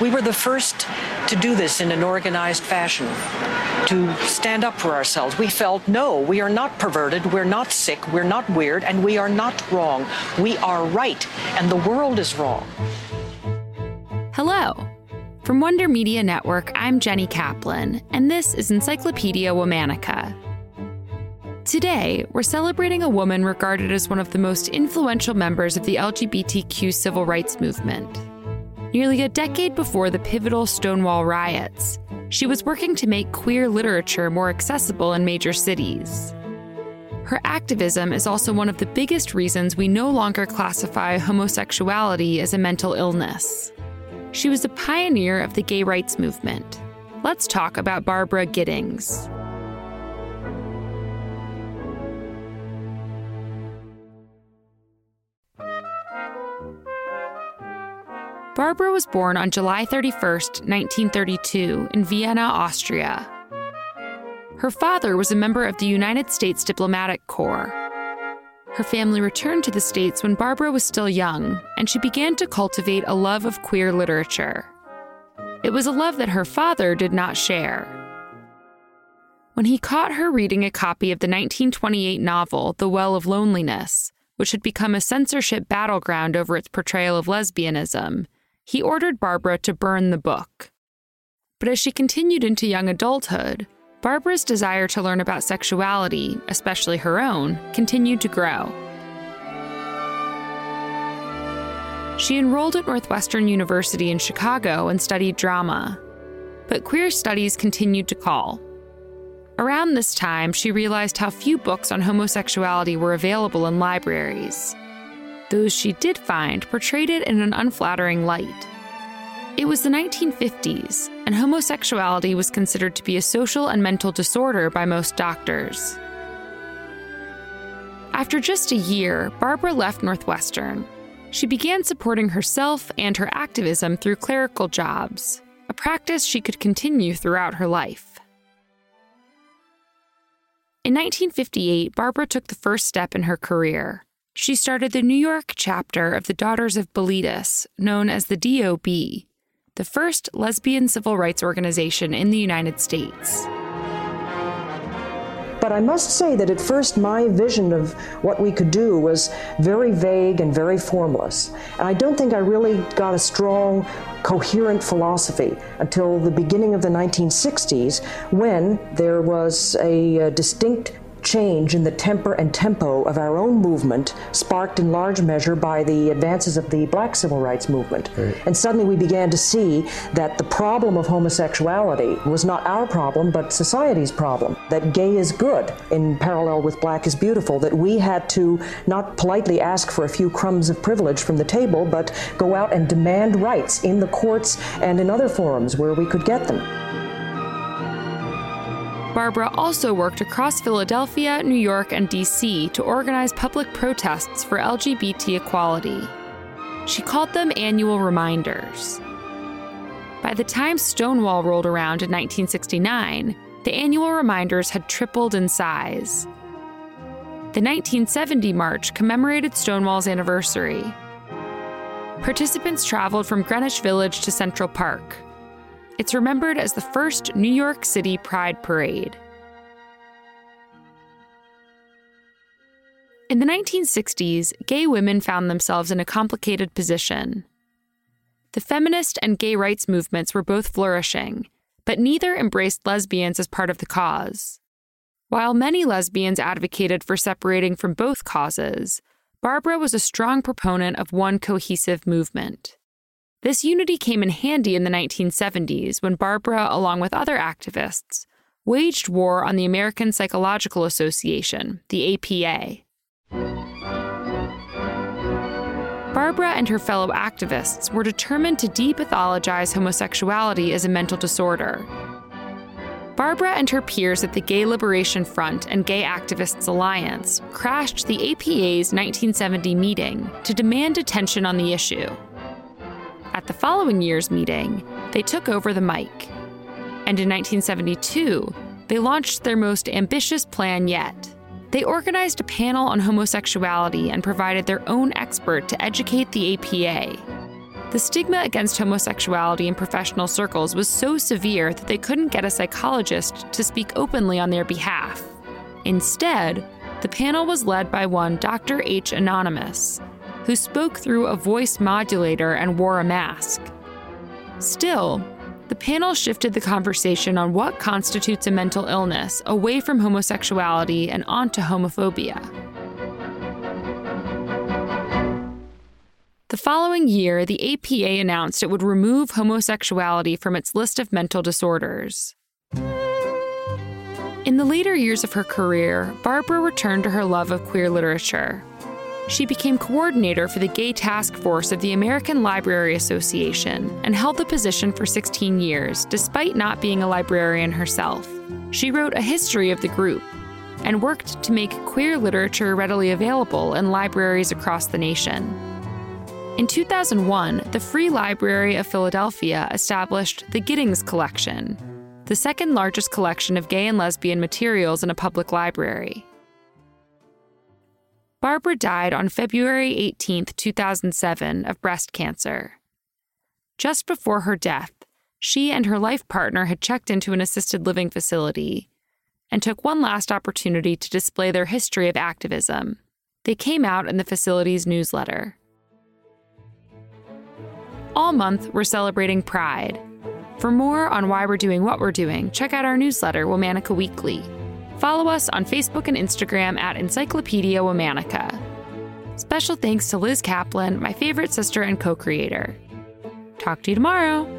We were the first to do this in an organized fashion, to stand up for ourselves. We felt, no, we are not perverted, we're not sick, we're not weird, and we are not wrong. We are right, and the world is wrong. Hello. From Wonder Media Network, I'm Jenny Kaplan, and this is Encyclopedia Womannica. Today, we're celebrating a woman regarded as one of the most influential members of the LGBTQ civil rights movement. Nearly a decade before the pivotal Stonewall riots, she was working to make queer literature more accessible in major cities. Her activism is also one of the biggest reasons we no longer classify homosexuality as a mental illness. She was a pioneer of the gay rights movement. Let's talk about Barbara Gittings. Barbara was born on July 31, 1932, in Vienna, Austria. Her father was a member of the United States Diplomatic Corps. Her family returned to the States when Barbara was still young, and she began to cultivate a love of queer literature. It was a love that her father did not share. When he caught her reading a copy of the 1928 novel, The Well of Loneliness, which had become a censorship battleground over its portrayal of lesbianism, he ordered Barbara to burn the book. But as she continued into young adulthood, Barbara's desire to learn about sexuality, especially her own, continued to grow. She enrolled at Northwestern University in Chicago and studied drama. But queer studies continued to call. Around this time, she realized how few books on homosexuality were available in libraries. Those she did find portrayed it in an unflattering light. It was the 1950s, and homosexuality was considered to be a social and mental disorder by most doctors. After just a year, Barbara left Northwestern. She began supporting herself and her activism through clerical jobs, a practice she could continue throughout her life. In 1958, Barbara took the first step in her career. She started the New York chapter of the Daughters of Bilitis, known as the DOB, the first lesbian civil rights organization in the United States. But I must say that at first my vision of what we could do was very vague and very formless. And I don't think I really got a strong, coherent philosophy until the beginning of the 1960s, when there was a distinct change in the temper and tempo of our own movement, sparked in large measure by the advances of the black civil rights movement. Right. And suddenly we began to see that the problem of homosexuality was not our problem, but society's problem. That gay is good, in parallel with black is beautiful, that we had to not politely ask for a few crumbs of privilege from the table, but go out and demand rights in the courts and in other forums where we could get them. Barbara also worked across Philadelphia, New York, and D.C. to organize public protests for LGBT equality. She called them annual reminders. By the time Stonewall rolled around in 1969, the annual reminders had tripled in size. The 1970 march commemorated Stonewall's anniversary. Participants traveled from Greenwich Village to Central Park. It's remembered as the first New York City Pride Parade. In the 1960s, gay women found themselves in a complicated position. The feminist and gay rights movements were both flourishing, but neither embraced lesbians as part of the cause. While many lesbians advocated for separating from both causes, Barbara was a strong proponent of one cohesive movement. This unity came in handy in the 1970s when Barbara, along with other activists, waged war on the American Psychological Association, the APA. Barbara and her fellow activists were determined to depathologize homosexuality as a mental disorder. Barbara and her peers at the Gay Liberation Front and Gay Activists Alliance crashed the APA's 1970 meeting to demand attention on the issue. At the following year's meeting, they took over the mic. And in 1972, they launched their most ambitious plan yet. They organized a panel on homosexuality and provided their own expert to educate the APA. The stigma against homosexuality in professional circles was so severe that they couldn't get a psychologist to speak openly on their behalf. Instead, the panel was led by one Dr. H. Anonymous, who spoke through a voice modulator and wore a mask. Still, the panel shifted the conversation on what constitutes a mental illness away from homosexuality and onto homophobia. The following year, the APA announced it would remove homosexuality from its list of mental disorders. In the later years of her career, Barbara returned to her love of queer literature. She became coordinator for the Gay Task Force of the American Library Association and held the position for 16 years, despite not being a librarian herself. She wrote a history of the group and worked to make queer literature readily available in libraries across the nation. In 2001, the Free Library of Philadelphia established the Gittings Collection, the second largest collection of gay and lesbian materials in a public library. Barbara died on February 18, 2007, of breast cancer. Just before her death, she and her life partner had checked into an assisted living facility and took one last opportunity to display their history of activism. They came out in the facility's newsletter. All month, we're celebrating Pride. For more on why we're doing what we're doing, check out our newsletter, Womannica Weekly. Follow us on Facebook and Instagram at Encyclopedia Womannica. Special thanks to Liz Kaplan, my favorite sister and co-creator. Talk to you tomorrow.